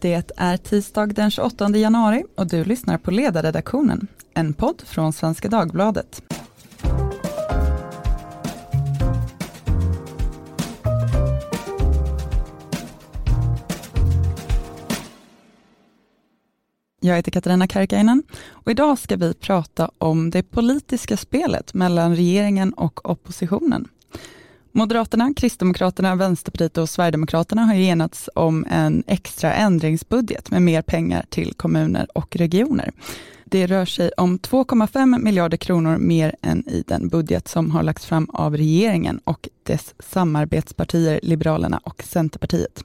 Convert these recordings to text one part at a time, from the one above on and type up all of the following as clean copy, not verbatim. Det är tisdag den 28 januari och du lyssnar på Ledarredaktionen, en podd från Svenska Dagbladet. Jag heter Catarina Kärkkäinen och idag ska vi prata om det politiska spelet mellan regeringen och oppositionen. Moderaterna, Kristdemokraterna, Vänsterpartiet och Sverigedemokraterna har enats om en extra ändringsbudget med mer pengar till kommuner och regioner. Det rör sig om 2,5 miljarder kronor mer än i den budget som har lagts fram av regeringen och dess samarbetspartier Liberalerna och Centerpartiet.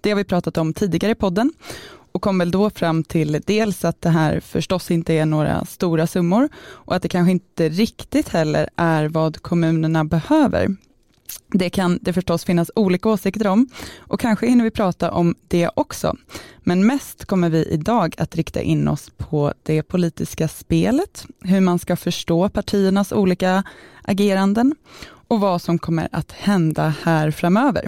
Det har vi pratat om tidigare i podden. Och kom väl då fram till dels att det här förstås inte är några stora summor och att det kanske inte riktigt heller är vad kommunerna behöver. Det kan det förstås finnas olika åsikter om och kanske hinner vi prata om det också. Men mest kommer vi idag att rikta in oss på det politiska spelet, hur man ska förstå partiernas olika ageranden och vad som kommer att hända här framöver.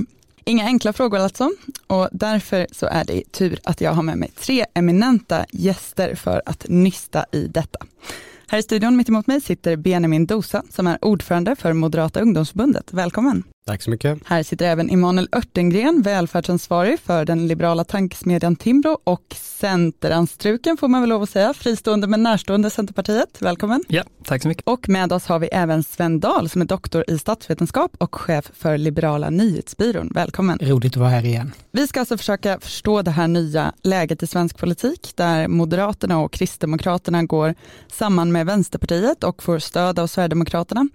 Inga enkla frågor alltså, och därför så är det tur att jag har med mig tre eminenta gäster för att nysta i detta. Här i studion mitt emot mig sitter Benjamin Dousa som är ordförande för Moderata ungdomsförbundet. Välkommen! Tack så mycket! Här sitter även Emanuel Örtengren, välfärdsansvarig för den liberala tankesmedjan Timbro och centeranstruken får man väl lov att säga, fristående men närstående Centerpartiet. Välkommen! Ja, tack så mycket! Och med oss har vi även Svend Dahl som är doktor i statsvetenskap och chef för Liberala Nyhetsbyrån. Välkommen! Roligt att vara här igen! Vi ska alltså försöka förstå det här nya läget i svensk politik där Moderaterna och Kristdemokraterna går samman med Vänsterpartiet och får stöd av Sverigedemokraterna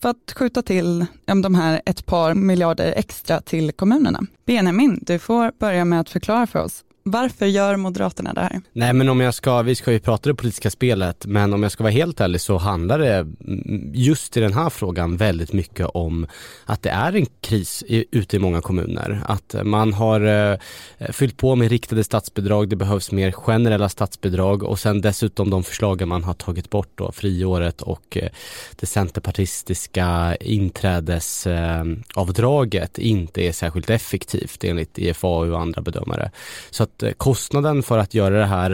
för att skjuta till de här ett par miljarder extra till kommunerna. Benjamin, du får börja med att förklara för oss. Varför gör Moderaterna det här? Nej, men vi ska ju prata det politiska spelet, men om jag ska vara helt ärlig så handlar det just i den här frågan väldigt mycket om att det är en kris ute i många kommuner. Att man har fyllt på med riktade statsbidrag, det behövs mer generella statsbidrag och sen dessutom de förslag man har tagit bort då, friåret och det centerpartistiska inträdesavdraget inte är särskilt effektivt enligt IFAU och andra bedömare. Så att kostnaden för att göra det här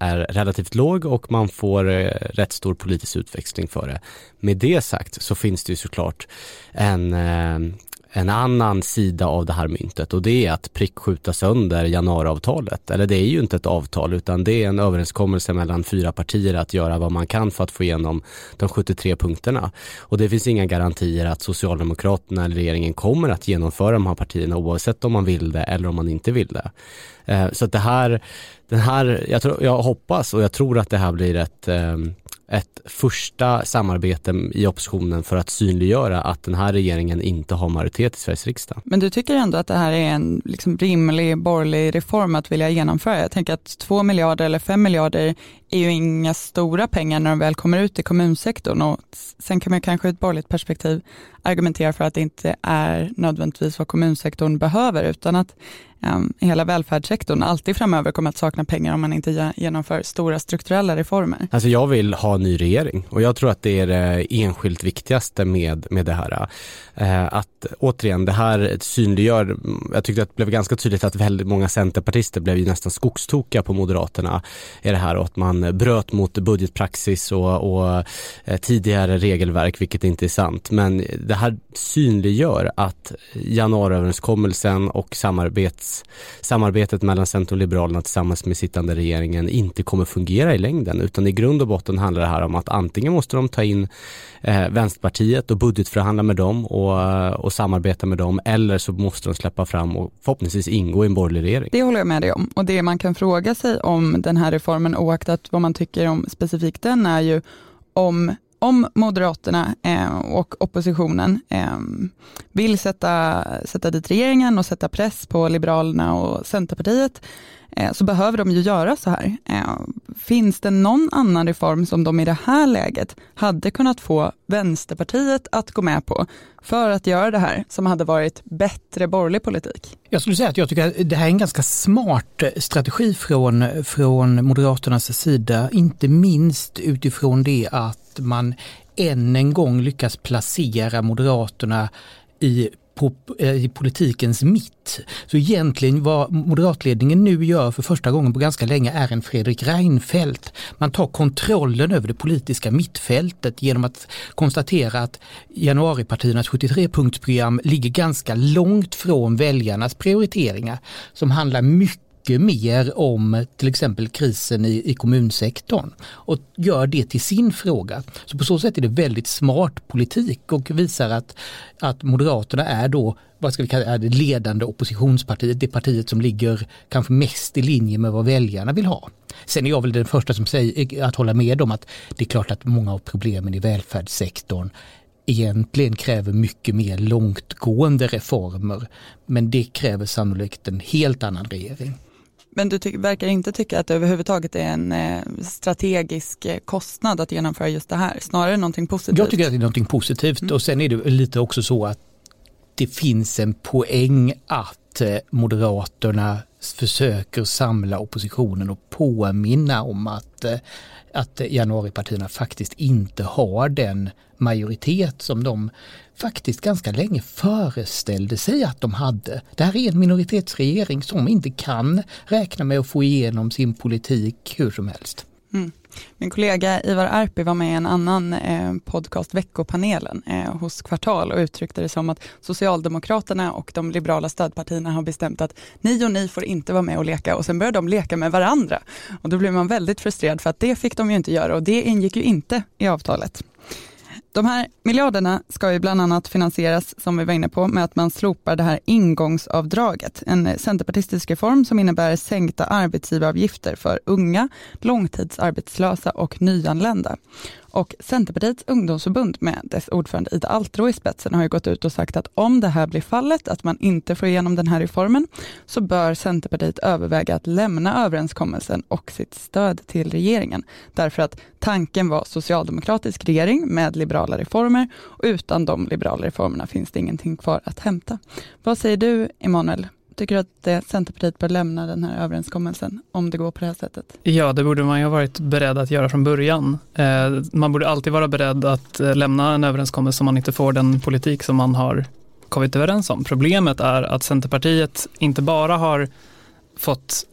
är relativt låg och man får rätt stor politisk utväxling för det. Med det sagt så finns det ju såklart en annan sida av det här myntet och det är att prickskjuta sönder januariavtalet. Eller det är ju inte ett avtal utan det är en överenskommelse mellan fyra partier att göra vad man kan för att få igenom de 73 punkterna. Och det finns inga garantier att Socialdemokraterna eller regeringen kommer att genomföra de här partierna oavsett om man vill det eller om man inte vill det. Så att jag hoppas och jag tror att det här blir ett första samarbete i oppositionen för att synliggöra att den här regeringen inte har majoritet i Sveriges riksdag. Men du tycker ändå att det här är en rimlig borgerlig reform att vilja genomföra? Jag tänker att 2 miljarder eller 5 miljarder är ju inga stora pengar när de väl kommer ut i kommunsektorn och sen kan man kanske ur ett borgerligt perspektiv argumentera för att det inte är nödvändigtvis vad kommunsektorn behöver utan att hela välfärdssektorn alltid framöver kommer att sakna pengar om man inte genomför stora strukturella reformer. Alltså jag vill ha en ny regering och jag tror att det är det enskilt viktigaste med det här. Att återigen det här synliggör, jag tyckte att det blev ganska tydligt att väldigt många centerpartister blev ju nästan skogstokiga på Moderaterna i det här och att man bröt mot budgetpraxis och tidigare regelverk vilket inte är sant. Men det här synliggör att januariöverenskommelsen och samarbetet mellan Centern och Liberalerna tillsammans med sittande regeringen inte kommer fungera i längden utan i grund och botten handlar det här om att antingen måste de ta in Vänsterpartiet och budgetförhandla med dem och samarbeta med dem eller så måste de släppa fram och förhoppningsvis ingå i en borgerlig regering. Det håller jag med dig om och det man kan fråga sig om den här reformen oaktat vad man tycker om specifikt den är ju om Moderaterna och oppositionen vill sätta dit regeringen och sätta press på Liberalerna och Centerpartiet så behöver de ju göra så här. Finns det någon annan reform som de i det här läget hade kunnat få Vänsterpartiet att gå med på för att göra det här som hade varit bättre borgerlig politik? Jag skulle säga att jag tycker att det här är en ganska smart strategi från Moderaternas sida, inte minst utifrån det att man än en gång lyckas placera Moderaterna i i politikens mitt. Så egentligen vad moderatledningen nu gör för första gången på ganska länge är en Fredrik Reinfeldt. Man tar kontrollen över det politiska mittfältet genom att konstatera att januaripartiernas 73-punktsprogram ligger ganska långt från väljarnas prioriteringar som handlar mycket mer om till exempel krisen i kommunsektorn och gör det till sin fråga. Så på så sätt är det väldigt smart politik och visar att Moderaterna är då, vad ska vi kalla det, ledande oppositionspartiet, det partiet som ligger kanske mest i linje med vad väljarna vill ha. Sen är jag väl den första som säger att hålla med om att det är klart att många av problemen i välfärdssektorn egentligen kräver mycket mer långtgående reformer, men det kräver sannolikt en helt annan regering. Men du verkar inte tycka att det överhuvudtaget är en strategisk kostnad att genomföra just det här, snarare någonting positivt? Jag tycker att det är någonting positivt och sen är det lite också så att det finns en poäng att Moderaterna försöker samla oppositionen och påminna om att januaripartierna faktiskt inte har den majoritet som de faktiskt ganska länge föreställde sig att de hade. Det här är en minoritetsregering som inte kan räkna med att få igenom sin politik hur som helst. Mm. Min kollega Ivar Arpe var med i en annan podcast, Veckopanelen, hos Kvartal och uttryckte det som att Socialdemokraterna och de liberala stödpartierna har bestämt att ni och ni får inte vara med och leka, och sen börjar de leka med varandra. Och då blir man väldigt frustrerad för att det fick de ju inte göra och det ingick ju inte i avtalet. De här miljarderna ska ju bland annat finansieras, som vi var inne på, med att man slopar det här ingångsavdraget. En centerpartistisk reform som innebär sänkta arbetsgivaravgifter för unga, långtidsarbetslösa och nyanlända. Och Centerpartiets ungdomsförbund med dess ordförande Ida Altro i spetsen har ju gått ut och sagt att om det här blir fallet, att man inte får igenom den här reformen, så bör Centerpartiet överväga att lämna överenskommelsen och sitt stöd till regeringen. Därför att tanken var socialdemokratisk regering med liberala reformer, och utan de liberala reformerna finns det ingenting kvar att hämta. Vad säger du, Emanuel? Tycker du att Centerpartiet bör lämna den här överenskommelsen om det går på det här sättet? Ja, det borde man ju ha varit beredd att göra från början. Man borde alltid vara beredd att lämna en överenskommelse om man inte får den politik som man har kommit överens om. Problemet är att Centerpartiet inte bara har fått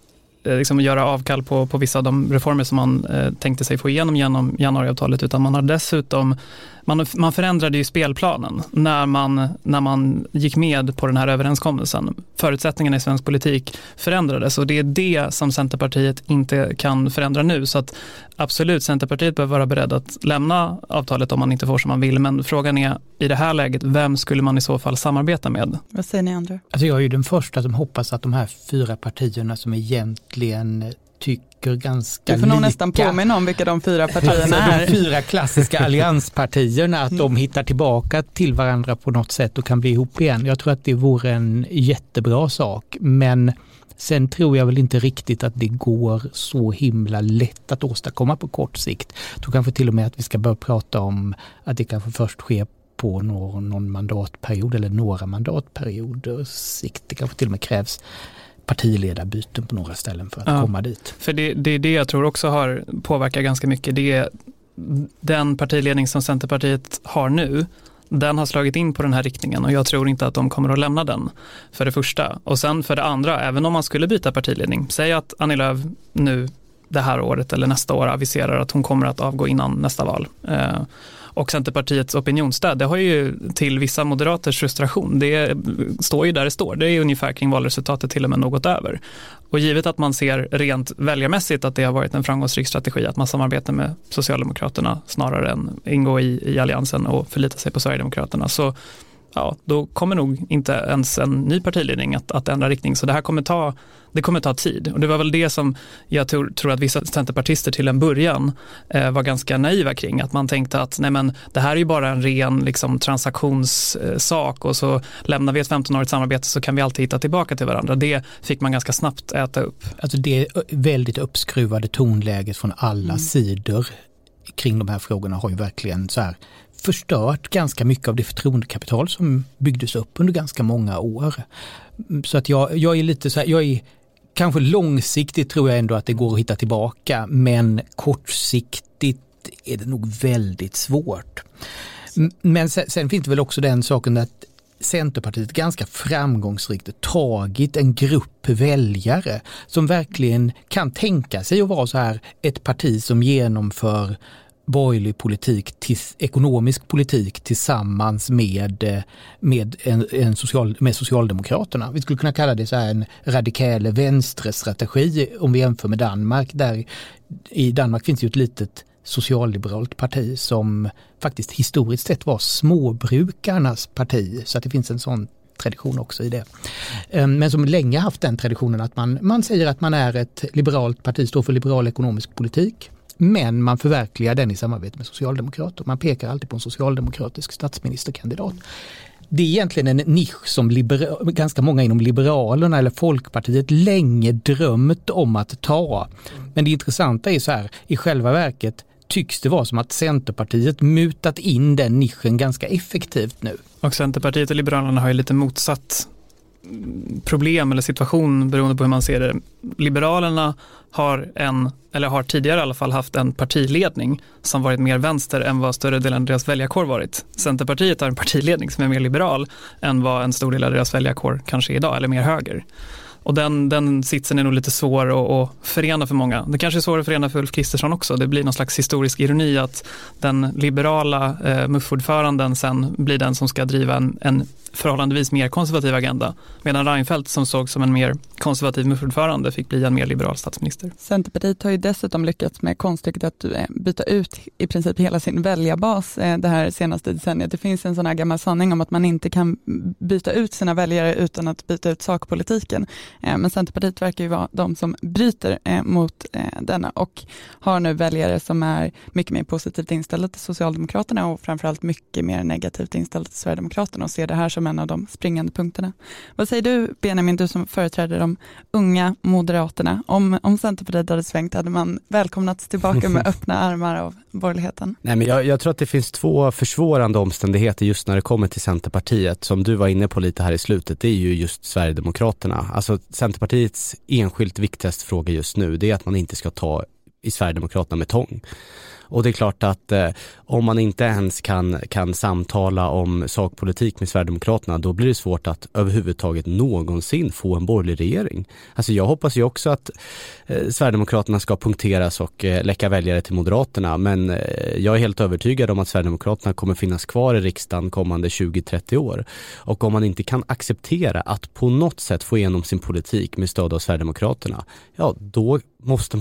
göra avkall på vissa av de reformer som man tänkte sig få igenom genom januariavtalet, utan man har dessutom man förändrade ju spelplanen när man gick med på den här överenskommelsen. Förutsättningarna i svensk politik förändrades och det är det som Centerpartiet inte kan förändra nu, så att absolut, Centerpartiet behöver vara beredd att lämna avtalet om man inte får som man vill, men frågan är i det här läget, vem skulle man i så fall samarbeta med? Vad säger ni andra? Alltså jag är ju den första som hoppas att de här fyra partierna som egentligen tycker ganska lika. Du får nog nästan påminna om vilka de fyra partierna är. De fyra klassiska allianspartierna, att de hittar tillbaka till varandra på något sätt och kan bli ihop igen. Jag tror att det vore en jättebra sak, men sen tror jag väl inte riktigt att det går så himla lätt att åstadkomma på kort sikt. Jag tror kanske till och med att vi ska börja prata om att det kanske först sker på någon mandatperiod eller några mandatperioder sikt. Det kanske till och med krävs partiledarbyten på några ställen för att komma dit. För det är det jag tror också har påverkat ganska mycket. Det är den partiledning som Centerpartiet har nu, den har slagit in på den här riktningen och jag tror inte att de kommer att lämna den, för det första. Och sen för det andra, även om man skulle byta partiledning, säg att Annie Lööf nu det här året eller nästa år aviserar att hon kommer att avgå innan nästa val. Och Centerpartiets opinionsstöd, det har ju till vissa moderaters frustration. Det står ju där det står. Det är ungefär kring valresultatet, till och med något över. Och givet att man ser rent väljarmässigt att det har varit en framgångsrik strategi att man samarbetar med Socialdemokraterna snarare än ingå i alliansen och förlita sig på Sverigedemokraterna, så ja, då kommer nog inte ens en ny partiledning att ändra riktning. Så det här kommer ta tid. Och det var väl det som jag tror att vissa centerpartister till en början var ganska naiva kring. Att man tänkte att nej, men det här är ju bara en ren transaktionssak och så lämnar vi ett 15-årigt samarbete så kan vi alltid hitta tillbaka till varandra. Det fick man ganska snabbt äta upp. Alltså det väldigt uppskruvade tonläget från alla sidor kring de här frågorna har ju verkligen förstört ganska mycket av det förtroendekapital som byggdes upp under ganska många år. Så att jag är lite kanske långsiktigt tror jag ändå att det går att hitta tillbaka, men kortsiktigt är det nog väldigt svårt. Men sen finns det väl också den saken att Centerpartiet ganska framgångsrikt tagit en grupp väljare som verkligen kan tänka sig att vara så här ett parti som genomför borgerlig politik, ekonomisk politik tillsammans med Socialdemokraterna. Vi skulle kunna kalla det så här en radikal vänsterstrategi om vi jämför med Danmark. Där i Danmark finns ju ett litet socialliberalt parti som faktiskt historiskt sett var småbrukarnas parti, så att det finns en sån tradition också i det. Men som länge haft den traditionen att man säger att man är ett liberalt parti, står för liberal ekonomisk politik, men man förverkligar den i samarbete med socialdemokrater. Man pekar alltid på en socialdemokratisk statsministerkandidat. Det är egentligen en nisch som ganska många inom Liberalerna eller Folkpartiet länge drömt om att ta. Men det intressanta är så här, i själva verket tycks det vara som att Centerpartiet mutat in den nischen ganska effektivt nu. Och Centerpartiet och Liberalerna har ju lite motsatt problem eller situation beroende på hur man ser det. Liberalerna har tidigare i alla fall haft en partiledning som varit mer vänster än vad större delen av deras väljarkår varit. Centerpartiet har en partiledning som är mer liberal än vad en stor del av deras väljarkår kanske är idag, eller mer höger. Och den sitsen är nog lite svår att förena för många. Det kanske är svårt att förena för Ulf Kristersson också. Det blir någon slags historisk ironi att den liberala MUF-ordföranden sen blir den som ska driva en förhållandevis mer konservativ agenda. Medan Reinfeldt, som såg som en mer konservativ MUF-ordförande, fick bli en mer liberal statsminister. Centerpartiet har ju dessutom lyckats med konststycket att byta ut i princip hela sin väljarbas det här senaste decenniet. Det finns en sån här gammal sanning om att man inte kan byta ut sina väljare utan att byta ut sakpolitiken. Men Centerpartiet verkar ju vara de som bryter mot denna och har nu väljare som är mycket mer positivt inställda till Socialdemokraterna och framförallt mycket mer negativt inställda till Sverigedemokraterna och ser det här som en av de springande punkterna. Vad säger du, Benjamin, du som företräder de unga moderaterna? Om Centerpartiet hade svängt, hade man välkomnats tillbaka med öppna armar av borgerligheten? Nej, men jag tror att det finns två försvårande omständigheter just när det kommer till Centerpartiet, som du var inne på lite här i slutet. Det är ju just Sverigedemokraterna. Alltså Centerpartiets enskilt viktigaste fråga just nu, det är att man inte ska ta i Sverigedemokraterna med tång. Och det är klart att om man inte ens kan samtala om sakpolitik med Sverigedemokraterna, då blir det svårt att överhuvudtaget någonsin få en borgerlig regering. Alltså jag hoppas ju också att Sverigedemokraterna ska punkteras och läcka väljare till Moderaterna, men jag är helt övertygad om att Sverigedemokraterna kommer finnas kvar i riksdagen kommande 20-30 år. Och om man inte kan acceptera att på något sätt få igenom sin politik med stöd av Sverigedemokraterna, ja då måste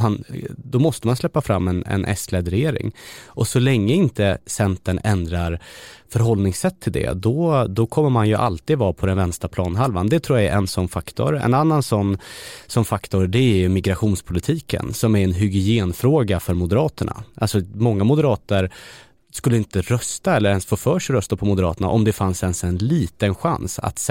man släppa fram en S-ledd regering. Och så länge inte Centern ändrar förhållningssätt till det, då kommer man ju alltid vara på den vänstra planhalvan. Det tror jag är en sån faktor. En annan sån faktor, det är ju migrationspolitiken, som är en hygienfråga för Moderaterna. Alltså många moderater skulle inte rösta eller ens få för sig rösta på Moderaterna om det fanns ens en liten chans att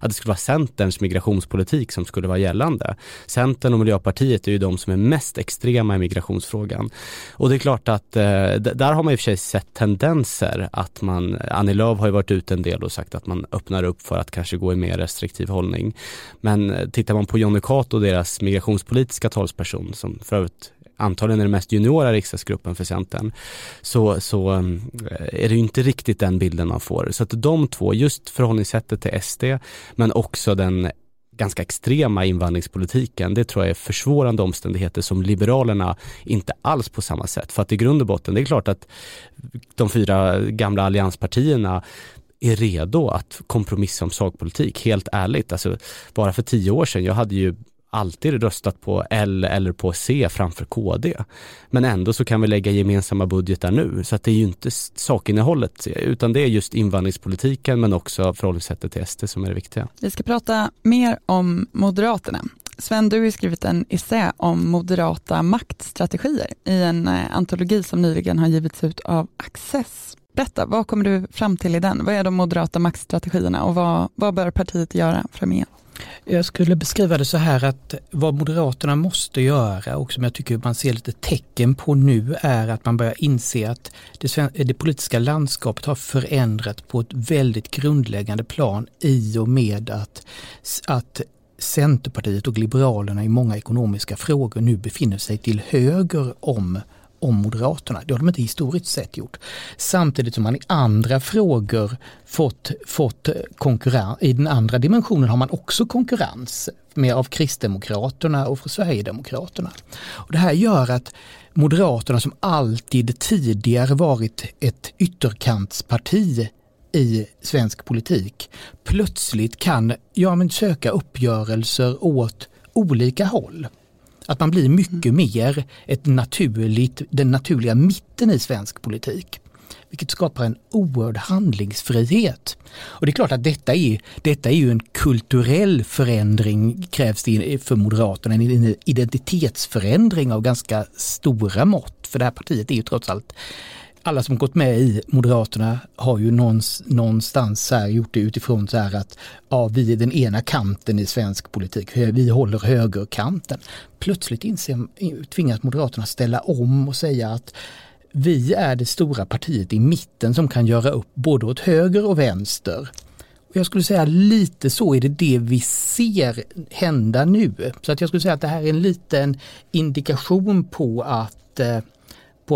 det skulle vara Centerns migrationspolitik som skulle vara gällande. Centern och Miljöpartiet är ju de som är mest extrema i migrationsfrågan. Och det är klart att där har man i och för sig sett tendenser att Annie Lööf har ju varit ute en del och sagt att man öppnar upp för att kanske gå i mer restriktiv hållning. Men tittar man på Jonny Cato och deras migrationspolitiska talsperson, som förut antagligen är den mest juniora riksdagsgruppen för Centern, så är det ju inte riktigt den bilden man får. Så att de två, just förhållningssättet till SD, men också den ganska extrema invandringspolitiken, det tror jag är försvårande omständigheter som Liberalerna inte alls på samma sätt. För att i grund och botten, det är klart att de fyra gamla allianspartierna är redo att kompromissa om sakpolitik, helt ärligt. Alltså, bara för 10 år sedan, jag hade ju alltid röstat på L eller på C framför KD. Men ändå så kan vi lägga gemensamma budgetar nu. Så att det är ju inte sakinnehållet, utan det är just invandringspolitiken men också förhållningssättet till SD som är det viktiga. Vi ska prata mer om Moderaterna. Sven, du har skrivit en essä om moderata maktstrategier i en antologi som nyligen har givits ut av Access. Berätta, vad kommer du fram till i den? Vad är de moderata maktstrategierna och vad bör partiet göra framöver? Jag skulle beskriva det så här, att vad Moderaterna måste göra, och som jag tycker man ser lite tecken på nu, är att man börjar inse att det politiska landskapet har förändrats på ett väldigt grundläggande plan i och med att Centerpartiet och Liberalerna i många ekonomiska frågor nu befinner sig till höger om om Moderaterna. Det har de inte historiskt sett gjort. Samtidigt som man i andra frågor fått konkurrens. I den andra dimensionen har man också konkurrens med av Kristdemokraterna och från Sverigedemokraterna. Och det här gör att Moderaterna, som alltid tidigare varit ett ytterkantsparti i svensk politik, plötsligt kan söka uppgörelser åt olika håll. Att man blir mycket mer den naturliga mitten i svensk politik. Vilket skapar en oerhörd handlingsfrihet. Och det är klart att detta är ju en kulturell förändring, krävs det för Moderaterna. En identitetsförändring av ganska stora mått. För det här partiet är ju trots allt, alla som gått med i Moderaterna har ju någonstans här gjort det utifrån så här att vi är den ena kanten i svensk politik. Vi håller högerkanten. Plötsligt tvingas Moderaterna ställa om och säga att vi är det stora partiet i mitten som kan göra upp både åt höger och vänster. Och jag skulle säga lite så är det vi ser hända nu. Så att jag skulle säga att det här är en liten indikation på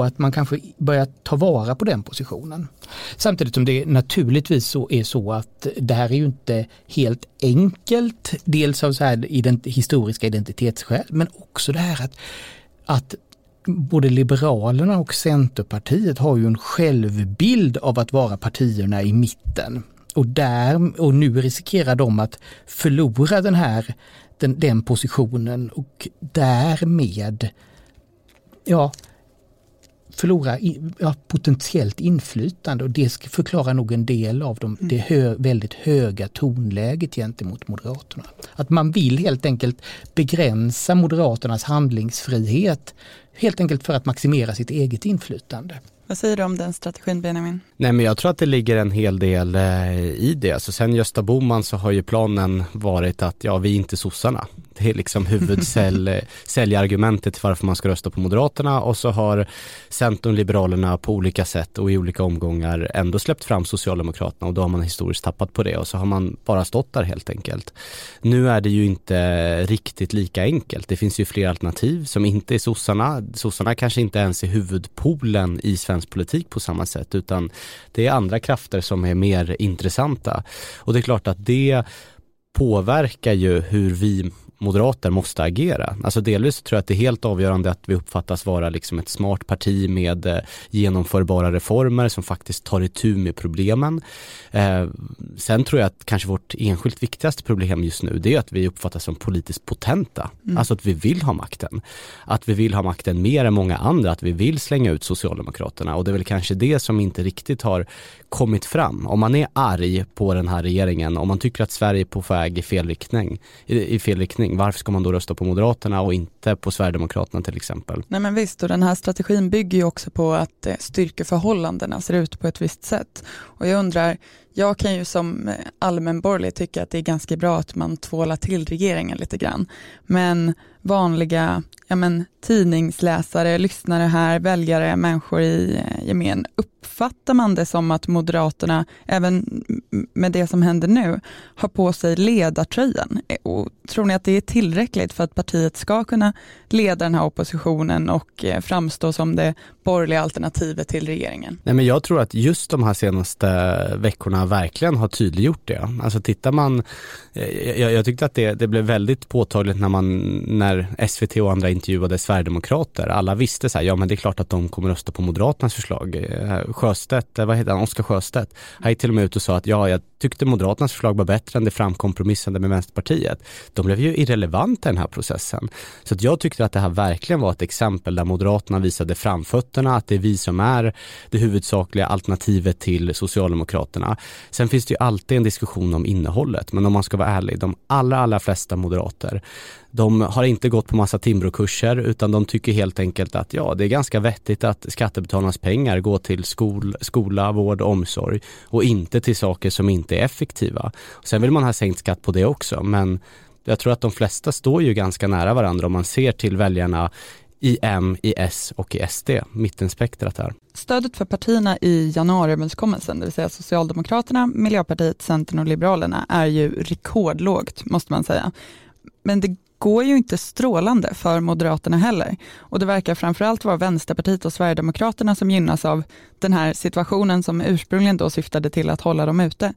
att man kanske börjar ta vara på den positionen. Samtidigt som det naturligtvis så är så att det här är ju inte helt enkelt. Dels av så här historiska identitetsskäl, men också det här att både Liberalerna och Centerpartiet har ju en självbild av att vara partierna i mitten. Och nu riskerar de att förlora den positionen och därmed förlora potentiellt inflytande, och det förklarar nog en del av väldigt höga tonläget gentemot Moderaterna. Att man vill helt enkelt begränsa Moderaternas handlingsfrihet helt enkelt för att maximera sitt eget inflytande. Vad säger du om den strategin, Benjamin? Nej, men jag tror att det ligger en hel del i det. Så sen Gösta Boman så har ju planen varit att vi är inte sossarna. Det är liksom huvudsäljargumentet till varför man ska rösta på Moderaterna. Och så har Centern, Liberalerna på olika sätt och i olika omgångar ändå släppt fram Socialdemokraterna, och då har man historiskt tappat på det. Och så har man bara stått där helt enkelt. Nu är det ju inte riktigt lika enkelt. Det finns ju fler alternativ som inte är sossarna. Sossarna kanske inte ens är huvudpolen i svensk politik på samma sätt, utan det är andra krafter som är mer intressanta. Och det är klart att det påverkar ju hur vi moderater måste agera. Alltså delvis tror jag att det är helt avgörande att vi uppfattas vara liksom ett smart parti med genomförbara reformer som faktiskt tar itu med problemen. Sen tror jag att kanske vårt enskilt viktigaste problem just nu, det är att vi uppfattas som politiskt potenta. Alltså att vi vill ha makten. Att vi vill ha makten mer än många andra. Att vi vill slänga ut Socialdemokraterna. Och det är väl kanske det som inte riktigt har kommit fram. Om man är arg på den här regeringen, om man tycker att Sverige är på väg i fel riktning, varför ska man då rösta på Moderaterna och inte på Sverigedemokraterna till exempel? Nej, men visst, och den här strategin bygger ju också på att styrkeförhållandena ser ut på ett visst sätt. Och jag undrar, jag kan ju som allmänborgerlig tycka att det är ganska bra att man tvålar till regeringen lite grann. Men vanliga tidningsläsare, lyssnare här, väljare, människor i gemen, uppfattar man det som att Moderaterna, även med det som händer nu, har på sig ledartröjan? Och tror ni att det är tillräckligt för att partiet ska kunna leda den här oppositionen och framstå som det borgerliga alternativet till regeringen? Nej, men jag tror att just de här senaste veckorna verkligen har tydliggjort det. Alltså tittar man, jag tyckte att det blev väldigt påtagligt när SVT och andra intervjuade Sverigedemokrater. Alla visste så här, men det är klart att de kommer rösta på Moderaternas förslag. Sjöstedt, vad heter han? Oskar Sjöstedt. Han gick till och med ut och sa att jag tyckte Moderaternas förslag var bättre än det framkompromissande med Vänsterpartiet. De blev ju irrelevanta i den här processen. Så att jag tyckte att det här verkligen var ett exempel där Moderaterna visade framfötterna, att det är vi som är det huvudsakliga alternativet till Socialdemokraterna. Sen finns det ju alltid en diskussion om innehållet, men om man ska vara ärlig, de allra flesta moderater, de har inte gått på massa Timbro-kurser, utan de tycker helt enkelt att det är ganska vettigt att skattebetalarnas pengar går till skola, vård, omsorg och inte till saker som inte är effektiva. Sen vill man ha sänkt skatt på det också, men jag tror att de flesta står ju ganska nära varandra om man ser till väljarna i M, i S och i SD, mittenspektrat här. Stödet för partierna i januariöverenskommelsen, det vill säga Socialdemokraterna, Miljöpartiet, Centern och Liberalerna, är ju rekordlågt måste man säga. Men det går ju inte strålande för Moderaterna heller. Och det verkar framförallt vara Vänsterpartiet och Sverigedemokraterna som gynnas av den här situationen som ursprungligen då syftade till att hålla dem ute.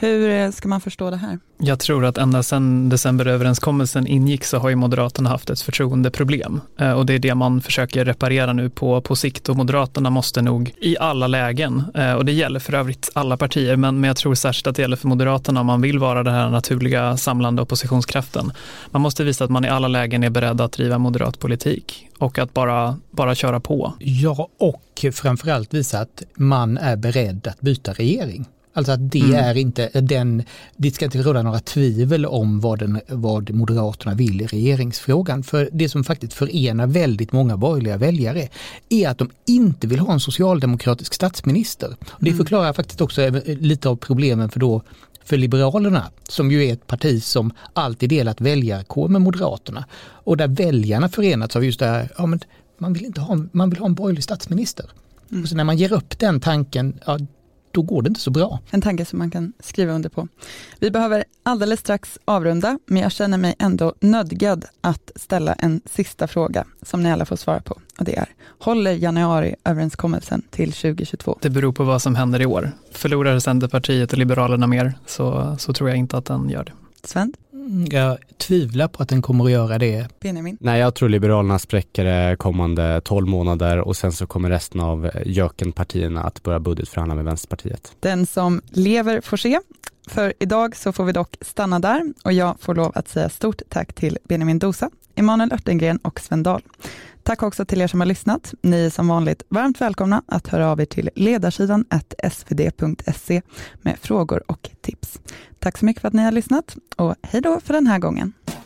Hur ska man förstå det här? Jag tror att ända sedan decemberöverenskommelsen ingick så har ju Moderaterna haft ett förtroendeproblem. Och det är det man försöker reparera nu på sikt. Och Moderaterna måste nog i alla lägen, och det gäller för övrigt alla partier, men jag tror särskilt att det gäller för Moderaterna om man vill vara den här naturliga samlande oppositionskraften. Man måste visa att man i alla lägen är beredd att driva moderat politik och att bara köra på. Ja, och framförallt visa att man är beredd att byta regering. Alltså att det är inte den, det ska inte råda några tvivel om vad Moderaterna vill i regeringsfrågan. För det som faktiskt förenar väldigt många borgerliga väljare är att de inte vill ha en socialdemokratisk statsminister. Och det förklarar faktiskt också lite av problemen för Liberalerna, som ju är ett parti som alltid delat väljarkår med Moderaterna. Och där väljarna förenats av just det här, ja, men man vill ha en borgerlig statsminister. Mm. Och så när man ger upp den tanken, ja, då går det inte så bra. En tanke som man kan skriva under på. Vi behöver alldeles strax avrunda, men jag känner mig ändå nödgad att ställa en sista fråga som ni alla får svara på. Och det är, håller januariöverenskommelsen till 2022? Det beror på vad som händer i år. Förlorar Centerpartiet och Liberalerna mer så tror jag inte att den gör det. Svend? Jag tvivlar på att den kommer att göra det. Benjamin? Nej, jag tror Liberalerna spräcker kommande 12 månader och sen så kommer resten av jökenpartierna att börja budgetförhandla med Vänsterpartiet. Den som lever får se. För idag så får vi dock stanna där och jag får lov att säga stort tack till Benjamin Dousa, Emanuel Örtengren och Svend Dahl. Tack också till er som har lyssnat. Ni är som vanligt varmt välkomna att höra av er till ledarsidan@svd.se med frågor och tips. Tack så mycket för att ni har lyssnat och hej då för den här gången.